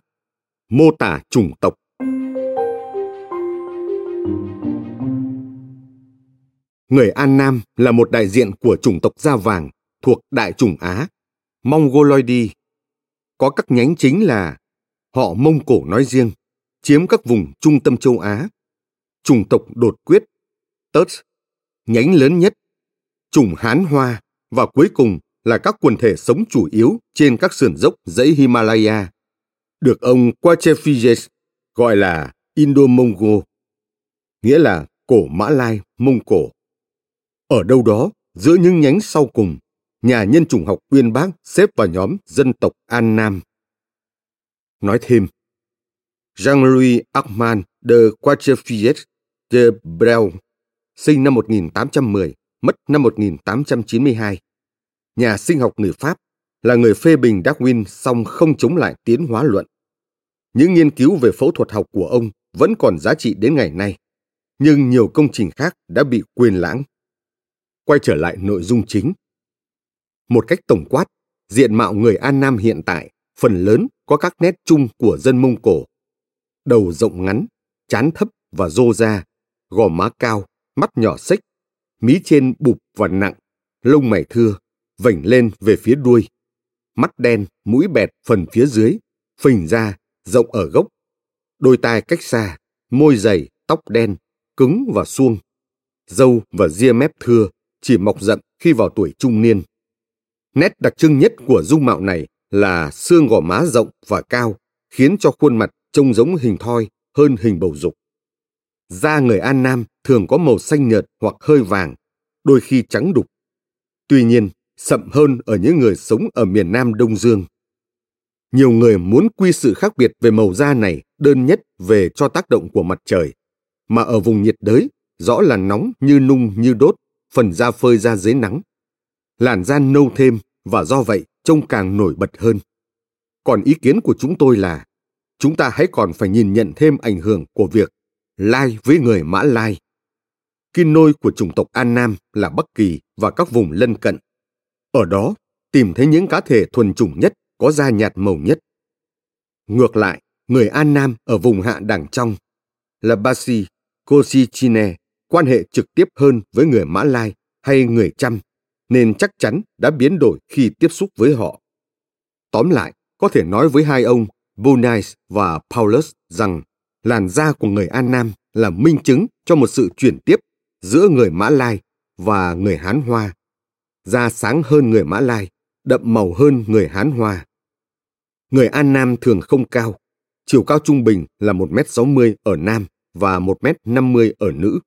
mô tả chủng tộc. Người An Nam là một đại diện của chủng tộc da vàng thuộc đại chủng Á, Mongoloidi. Có các nhánh chính là họ Mông Cổ nói riêng, chiếm các vùng trung tâm châu Á, chủng tộc đột quyết, Turks, nhánh lớn nhất, chủng Hán Hoa và cuối cùng là các quần thể sống chủ yếu trên các sườn dốc dãy Himalaya, được ông Quatrefages gọi là Indo-Mongo, nghĩa là cổ Mã Lai, Mông Cổ. Ở đâu đó, giữa những nhánh sau cùng, nhà nhân chủng học uyên bác xếp vào nhóm dân tộc An Nam. Nói thêm, Jean-Louis Armand de Quatrefages de Bréau, sinh năm 1810, mất năm 1892. Nhà sinh học người Pháp, là người phê bình Darwin song không chống lại tiến hóa luận. Những nghiên cứu về phẫu thuật học của ông vẫn còn giá trị đến ngày nay, nhưng nhiều công trình khác đã bị quên lãng. Quay trở lại nội dung chính. Một cách tổng quát, diện mạo người An Nam hiện tại phần lớn có các nét chung của dân Mông Cổ. Đầu rộng ngắn, trán thấp và rô ra, gò má cao, mắt nhỏ xếch, mí trên bụp và nặng, lông mày thưa, vểnh lên về phía đuôi, mắt đen, mũi bẹt phần phía dưới, phình ra, rộng ở gốc, đôi tai cách xa, môi dày, tóc đen, cứng và suông, râu và ria mép thưa, chỉ mọc rậm khi vào tuổi trung niên. Nét đặc trưng nhất của dung mạo này là xương gò má rộng và cao, khiến cho khuôn mặt trông giống hình thoi hơn hình bầu dục. Da người An Nam thường có màu xanh nhợt hoặc hơi vàng, đôi khi trắng đục. Tuy nhiên, sậm hơn ở những người sống ở miền Nam Đông Dương. Nhiều người muốn quy sự khác biệt về màu da này đơn nhất về cho tác động của mặt trời, mà ở vùng nhiệt đới, rõ là nóng như nung như đốt, phần da phơi ra dưới nắng. Làn da nâu thêm và do vậy trông càng nổi bật hơn. Còn ý kiến của chúng tôi là, chúng ta hãy còn phải nhìn nhận thêm ảnh hưởng của việc Lai với người Mã Lai. Kim nôi của chủng tộc An Nam là Bắc Kỳ và các vùng lân cận. Ở đó, tìm thấy những cá thể thuần chủng nhất, có da nhạt màu nhất. Ngược lại, người An Nam ở vùng hạ đẳng trong là Basi, Cochinchine, quan hệ trực tiếp hơn với người Mã Lai hay người Chăm, nên chắc chắn đã biến đổi khi tiếp xúc với họ. Tóm lại, có thể nói với hai ông Bonais và Paulus rằng làn da của người An Nam là minh chứng cho một sự chuyển tiếp giữa người Mã Lai và người Hán Hoa. Da sáng hơn người Mã Lai, đậm màu hơn người Hán Hoa. Người An Nam thường không cao, chiều cao trung bình là 1m60 ở nam và 1m50 ở nữ.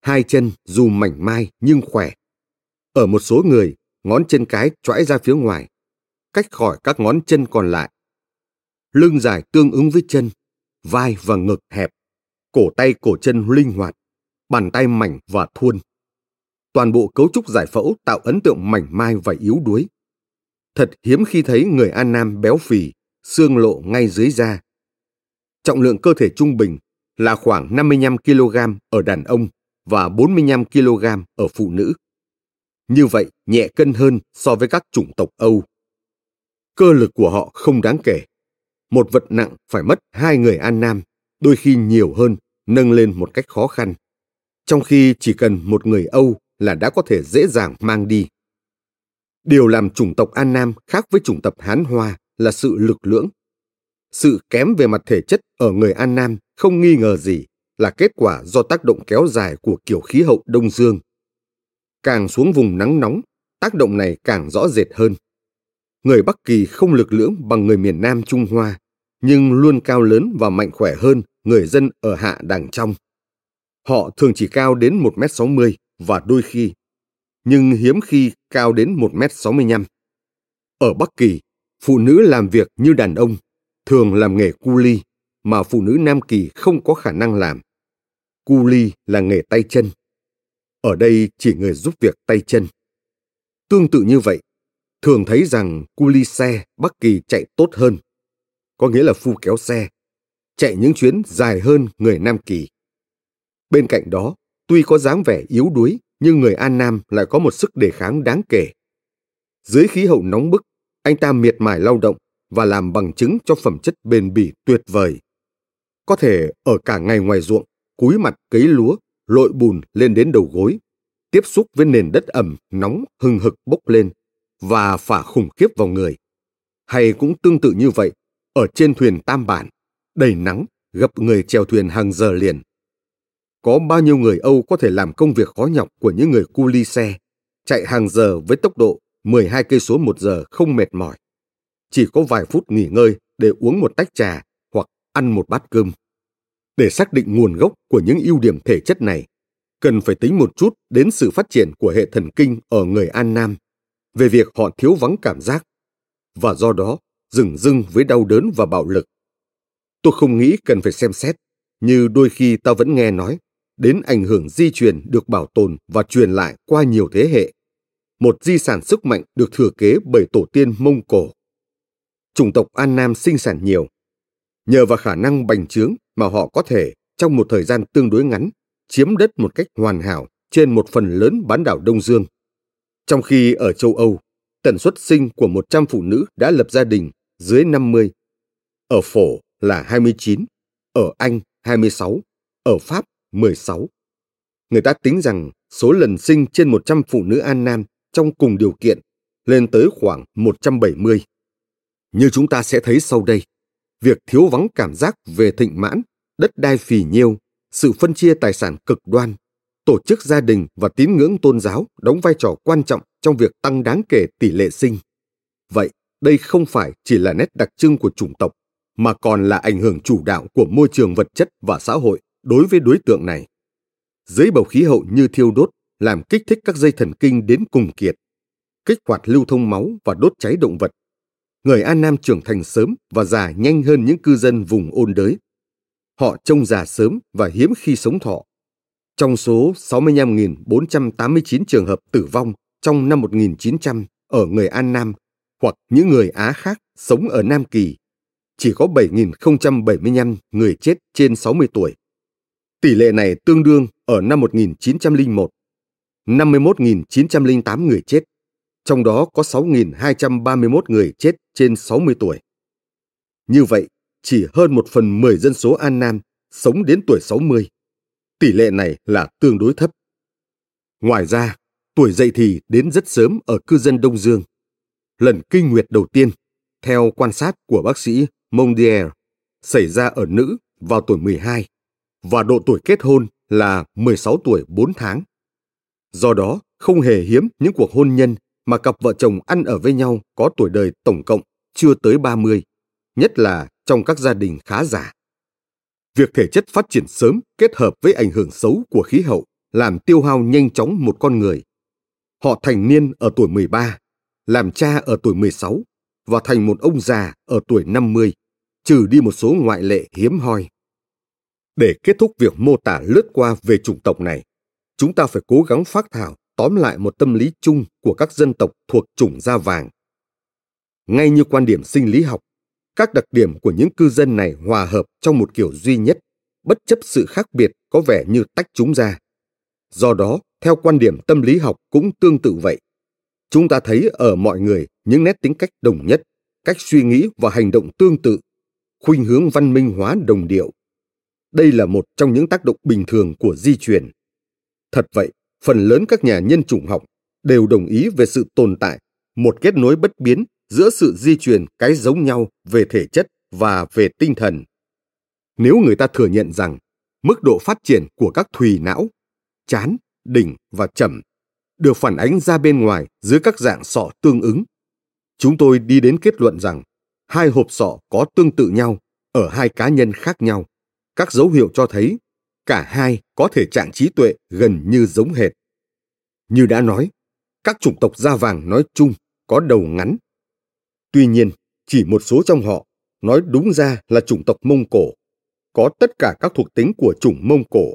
Hai chân dù mảnh mai nhưng khỏe. Ở một số người, ngón chân cái choãi ra phía ngoài, cách khỏi các ngón chân còn lại. Lưng dài tương ứng với chân, vai và ngực hẹp, cổ tay cổ chân linh hoạt, bàn tay mảnh và thuôn. Toàn bộ cấu trúc giải phẫu tạo ấn tượng mảnh mai và yếu đuối. Thật hiếm khi thấy người An Nam béo phì, xương lộ ngay dưới da. Trọng lượng cơ thể trung bình là khoảng 55 kg ở đàn ông và 45 kg ở phụ nữ. Như vậy, nhẹ cân hơn so với các chủng tộc Âu. Cơ lực của họ không đáng kể. Một vật nặng phải mất hai người An Nam, đôi khi nhiều hơn, nâng lên một cách khó khăn. Trong khi chỉ cần một người Âu là đã có thể dễ dàng mang đi. Điều làm chủng tộc An Nam khác với chủng tộc Hán Hoa là sự lực lưỡng. Sự kém về mặt thể chất ở người An Nam không nghi ngờ gì là kết quả do tác động kéo dài của kiểu khí hậu Đông Dương. Càng xuống vùng nắng nóng, tác động này càng rõ rệt hơn. Người Bắc Kỳ không lực lưỡng bằng người miền Nam Trung Hoa, nhưng luôn cao lớn và mạnh khỏe hơn người dân ở hạ đẳng trong. Họ thường chỉ cao đến 1m60 và đôi khi, nhưng hiếm khi cao đến 1m65. Ở Bắc Kỳ, phụ nữ làm việc như đàn ông, thường làm nghề cu li, mà phụ nữ Nam Kỳ không có khả năng làm. Cu li là nghề tay chân. Ở đây chỉ người giúp việc tay chân. Tương tự như vậy, thường thấy rằng cu li xe Bắc Kỳ chạy tốt hơn, có nghĩa là phu kéo xe, chạy những chuyến dài hơn người Nam Kỳ. Bên cạnh đó, tuy có dáng vẻ yếu đuối, nhưng người An Nam lại có một sức đề kháng đáng kể. Dưới khí hậu nóng bức, anh ta miệt mài lao động và làm bằng chứng cho phẩm chất bền bỉ tuyệt vời. Có thể ở cả ngày ngoài ruộng, cúi mặt cấy lúa, lội bùn lên đến đầu gối, tiếp xúc với nền đất ẩm nóng hừng hực bốc lên và phả khủng khiếp vào người. Hay cũng tương tự như vậy, ở trên thuyền Tam Bản, đầy nắng, gặp người chèo thuyền hàng giờ liền. Có bao nhiêu người Âu có thể làm công việc khó nhọc của những người cu li xe, chạy hàng giờ với tốc độ 12 cây số một giờ không mệt mỏi, chỉ có vài phút nghỉ ngơi để uống một tách trà hoặc ăn một bát cơm. Để xác định nguồn gốc của những ưu điểm thể chất này, cần phải tính một chút đến sự phát triển của hệ thần kinh ở người An Nam, về việc họ thiếu vắng cảm giác, và do đó dửng dưng với đau đớn và bạo lực. Tôi không nghĩ cần phải xem xét, như đôi khi ta vẫn nghe nói, đến ảnh hưởng di truyền được bảo tồn và truyền lại qua nhiều thế hệ, một di sản sức mạnh được thừa kế bởi tổ tiên Mông Cổ. Chủng tộc An Nam sinh sản nhiều, nhờ vào khả năng bành trướng mà họ có thể, trong một thời gian tương đối ngắn, chiếm đất một cách hoàn hảo trên một phần lớn bán đảo Đông Dương. Trong khi ở châu Âu, tần suất sinh của 100 phụ nữ đã lập gia đình dưới 50, ở Phổ là 29, ở Anh 26, ở Pháp 16. Người ta tính rằng số lần sinh trên 100 phụ nữ An Nam trong cùng điều kiện lên tới khoảng 170. Như chúng ta sẽ thấy sau đây, việc thiếu vắng cảm giác về thịnh mãn, đất đai phì nhiêu, sự phân chia tài sản cực đoan, tổ chức gia đình và tín ngưỡng tôn giáo đóng vai trò quan trọng trong việc tăng đáng kể tỷ lệ sinh. Vậy, đây không phải chỉ là nét đặc trưng của chủng tộc, mà còn là ảnh hưởng chủ đạo của môi trường vật chất và xã hội đối với đối tượng này. Dưới bầu khí hậu như thiêu đốt, làm kích thích các dây thần kinh đến cùng kiệt, kích hoạt lưu thông máu và đốt cháy động vật. Người An Nam trưởng thành sớm và già nhanh hơn những cư dân vùng ôn đới. Họ trông già sớm và hiếm khi sống thọ. Trong số 65.489 trường hợp tử vong trong năm 1900 ở người An Nam hoặc những người Á khác sống ở Nam Kỳ, chỉ có 7.075 người chết trên 60 tuổi. Tỷ lệ này tương đương ở năm 1901, 51.908 người chết, trong đó có 6.231 người chết trên 60 tuổi. Như vậy, chỉ hơn 1/10 dân số An Nam sống đến tuổi 60. Tỷ lệ này là tương đối thấp. Ngoài ra, tuổi dậy thì đến rất sớm ở cư dân Đông Dương. Lần kinh nguyệt đầu tiên, theo quan sát của bác sĩ Mondier, xảy ra ở nữ vào tuổi 12 và độ tuổi kết hôn là 16 tuổi 4 tháng. Do đó, không hề hiếm những cuộc hôn nhân mà cặp vợ chồng ăn ở với nhau có tuổi đời tổng cộng chưa tới 30, nhất là trong các gia đình khá giả. Việc thể chất phát triển sớm kết hợp với ảnh hưởng xấu của khí hậu làm tiêu hao nhanh chóng một con người. Họ thành niên ở tuổi 13, làm cha ở tuổi 16 và thành một ông già ở tuổi 50, trừ đi một số ngoại lệ hiếm hoi. Để kết thúc việc mô tả lướt qua về chủng tộc này, chúng ta phải cố gắng phác thảo tóm lại một tâm lý chung của các dân tộc thuộc chủng da vàng. Ngay như quan điểm sinh lý học, các đặc điểm của những cư dân này hòa hợp trong một kiểu duy nhất, bất chấp sự khác biệt có vẻ như tách chúng ra. Do đó, theo quan điểm tâm lý học cũng tương tự vậy. Chúng ta thấy ở mọi người những nét tính cách đồng nhất, cách suy nghĩ và hành động tương tự, khuynh hướng văn minh hóa đồng điệu. Đây là một trong những tác động bình thường của di truyền. Thật vậy, phần lớn các nhà nhân chủng học đều đồng ý về sự tồn tại, một kết nối bất biến giữa sự di truyền cái giống nhau về thể chất và về tinh thần. Nếu người ta thừa nhận rằng mức độ phát triển của các thùy não, trán, đỉnh và chẩm được phản ánh ra bên ngoài dưới các dạng sọ tương ứng, chúng tôi đi đến kết luận rằng hai hộp sọ có tương tự nhau ở hai cá nhân khác nhau. Các dấu hiệu cho thấy cả hai có thể trạng trí tuệ gần như giống hệt. Như đã nói, các chủng tộc da vàng nói chung có đầu ngắn. Tuy nhiên, chỉ một số trong họ, nói đúng ra là chủng tộc Mông Cổ, có tất cả các thuộc tính của chủng Mông Cổ.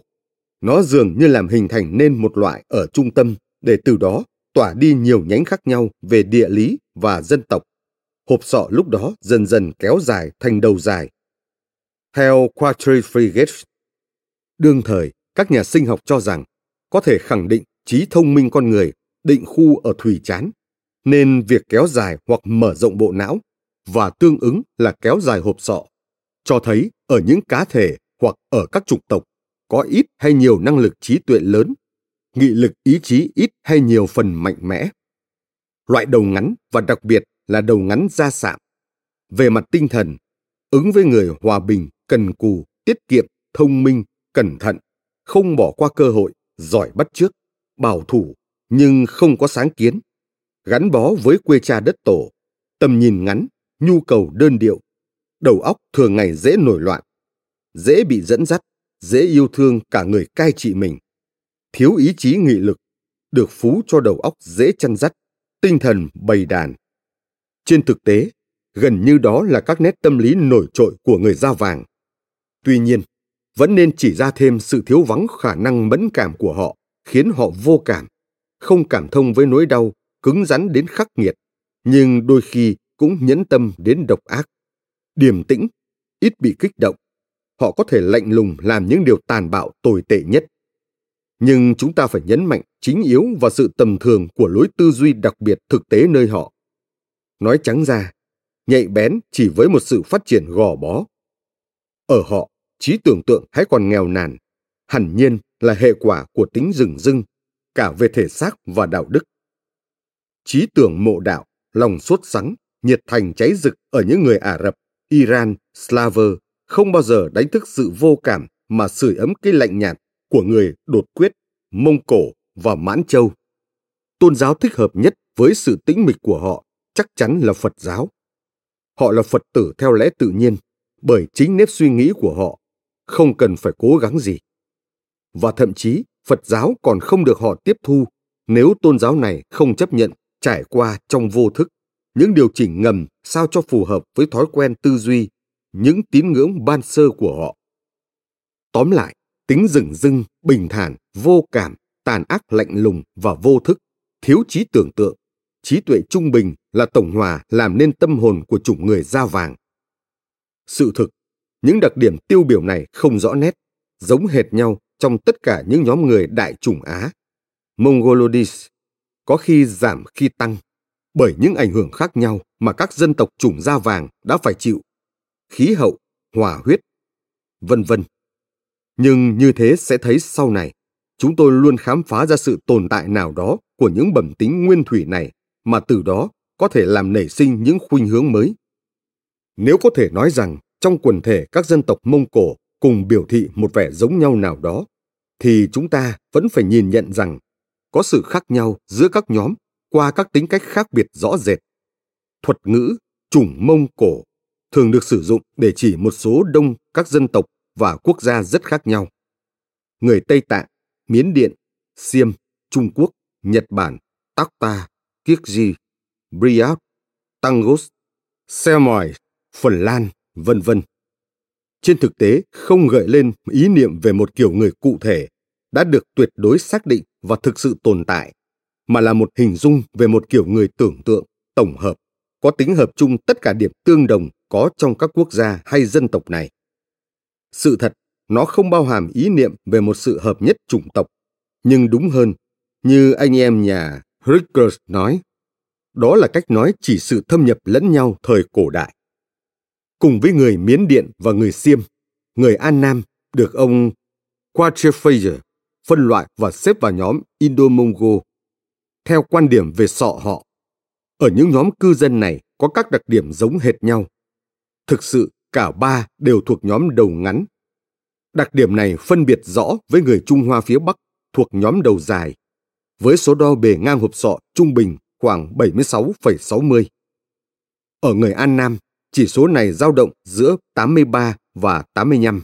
Nó dường như làm hình thành nên một loại ở trung tâm để từ đó tỏa đi nhiều nhánh khác nhau về địa lý và dân tộc. Hộp sọ lúc đó dần dần kéo dài thành đầu dài. Theo Quatrefages, đương thời, các nhà sinh học cho rằng có thể khẳng định trí thông minh con người định khu ở thùy trán, nên việc kéo dài hoặc mở rộng bộ não và tương ứng là kéo dài hộp sọ cho thấy ở những cá thể hoặc ở các chủng tộc có ít hay nhiều năng lực trí tuệ lớn, nghị lực ý chí ít hay nhiều phần mạnh mẽ. Loại đầu ngắn và đặc biệt là đầu ngắn gia sạm. Về mặt tinh thần, ứng với người hòa bình, cần cù, tiết kiệm, thông minh, cẩn thận, không bỏ qua cơ hội, giỏi bắt chước, bảo thủ nhưng không có sáng kiến, gắn bó với quê cha đất tổ, tầm nhìn ngắn, nhu cầu đơn điệu, đầu óc thường ngày dễ nổi loạn, dễ bị dẫn dắt, dễ yêu thương cả người cai trị mình, thiếu ý chí nghị lực, được phú cho đầu óc dễ chăn dắt, tinh thần bầy đàn. Trên thực tế, gần như đó là các nét tâm lý nổi trội của người da vàng. Tuy nhiên, vẫn nên chỉ ra thêm sự thiếu vắng khả năng mẫn cảm của họ, khiến họ vô cảm, không cảm thông với nỗi đau, cứng rắn đến khắc nghiệt, nhưng đôi khi cũng nhẫn tâm đến độc ác. Điềm tĩnh, ít bị kích động, họ có thể lạnh lùng làm những điều tàn bạo tồi tệ nhất. Nhưng chúng ta phải nhấn mạnh chính yếu và sự tầm thường của lối tư duy đặc biệt thực tế nơi họ. Nói trắng ra, nhạy bén chỉ với một sự phát triển gò bó. Ở họ, trí tưởng tượng hãy còn nghèo nàn, hẳn nhiên là hệ quả của tính rừng rưng, cả về thể xác và đạo đức. Trí tưởng mộ đạo, lòng sốt sắng, nhiệt thành cháy rực ở những người Ả Rập, Iran, Slaver không bao giờ đánh thức sự vô cảm mà sưởi ấm cái lạnh nhạt của người Đột Quyết, Mông Cổ và Mãn Châu. Tôn giáo thích hợp nhất với sự tĩnh mịch của họ chắc chắn là Phật giáo. Họ là Phật tử theo lẽ tự nhiên, bởi chính nếp suy nghĩ của họ, không cần phải cố gắng gì. Và thậm chí, Phật giáo còn không được họ tiếp thu nếu tôn giáo này không chấp nhận trải qua trong vô thức những điều chỉnh ngầm sao cho phù hợp với thói quen tư duy, những tín ngưỡng ban sơ của họ. Tóm lại, tính rừng rưng, bình thản, vô cảm, tàn ác lạnh lùng và vô thức, thiếu trí tưởng tượng, trí tuệ trung bình là tổng hòa làm nên tâm hồn của chủng người da vàng. Sự thực, những đặc điểm tiêu biểu này không rõ nét, giống hệt nhau trong tất cả những nhóm người đại chủng Á, Mongoloids, có khi giảm khi tăng, bởi những ảnh hưởng khác nhau mà các dân tộc chủng da vàng đã phải chịu, khí hậu, hòa huyết, vân vân. Nhưng như thế sẽ thấy sau này, chúng tôi luôn khám phá ra sự tồn tại nào đó của những bẩm tính nguyên thủy này mà từ đó có thể làm nảy sinh những khuynh hướng mới. Nếu có thể nói rằng trong quần thể các dân tộc Mông Cổ cùng biểu thị một vẻ giống nhau nào đó, thì chúng ta vẫn phải nhìn nhận rằng có sự khác nhau giữa các nhóm qua các tính cách khác biệt rõ rệt. Thuật ngữ chủng Mông Cổ thường được sử dụng để chỉ một số đông các dân tộc và quốc gia rất khác nhau. Người Tây Tạng, Miến Điện, Xiêm, Trung Quốc, Nhật Bản, Takta, Kirgi, Briat, Tangos, Semoy, Phần Lan, vân vân. Trên thực tế không gợi lên ý niệm về một kiểu người cụ thể đã được tuyệt đối xác định và thực sự tồn tại, mà là một hình dung về một kiểu người tưởng tượng, tổng hợp, có tính hợp chung tất cả điểm tương đồng có trong các quốc gia hay dân tộc này. Sự thật, nó không bao hàm ý niệm về một sự hợp nhất chủng tộc, nhưng đúng hơn, như anh em nhà Rutgers nói, đó là cách nói chỉ sự thâm nhập lẫn nhau thời cổ đại. Cùng với người Miến Điện và người Xiêm, người An Nam được ông Quatrefages phân loại và xếp vào nhóm Indo-Mongo. Theo quan điểm về sọ họ, ở những nhóm cư dân này có các đặc điểm giống hệt nhau. Thực sự, cả ba đều thuộc nhóm đầu ngắn. Đặc điểm này phân biệt rõ với người Trung Hoa phía Bắc thuộc nhóm đầu dài, với số đo bề ngang hộp sọ trung bình khoảng 76,60. Ở người An Nam, chỉ số này dao động giữa 83 và 85.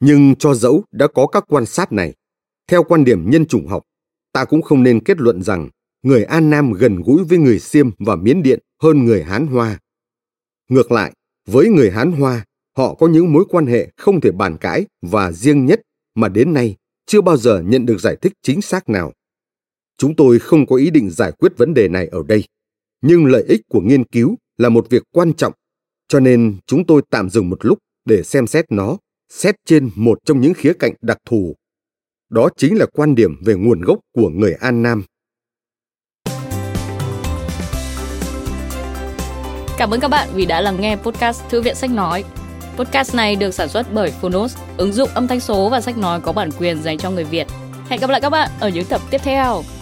Nhưng cho dẫu đã có các quan sát này, theo quan điểm nhân chủng học, ta cũng không nên kết luận rằng người An Nam gần gũi với người Xiêm và Miến Điện hơn người Hán Hoa. Ngược lại, với người Hán Hoa, họ có những mối quan hệ không thể bàn cãi và riêng nhất mà đến nay chưa bao giờ nhận được giải thích chính xác nào. Chúng tôi không có ý định giải quyết vấn đề này ở đây, nhưng lợi ích của nghiên cứu là một việc quan trọng, cho nên chúng tôi tạm dừng một lúc để xem xét nó, xét trên một trong những khía cạnh đặc thù. Đó chính là quan điểm về nguồn gốc của người An Nam. Cảm ơn các bạn vì đã lắng nghe podcast Thư viện Sách Nói. Podcast này được sản xuất bởi Phonos, ứng dụng âm thanh số và sách nói có bản quyền dành cho người Việt. Hẹn gặp lại các bạn ở những tập tiếp theo.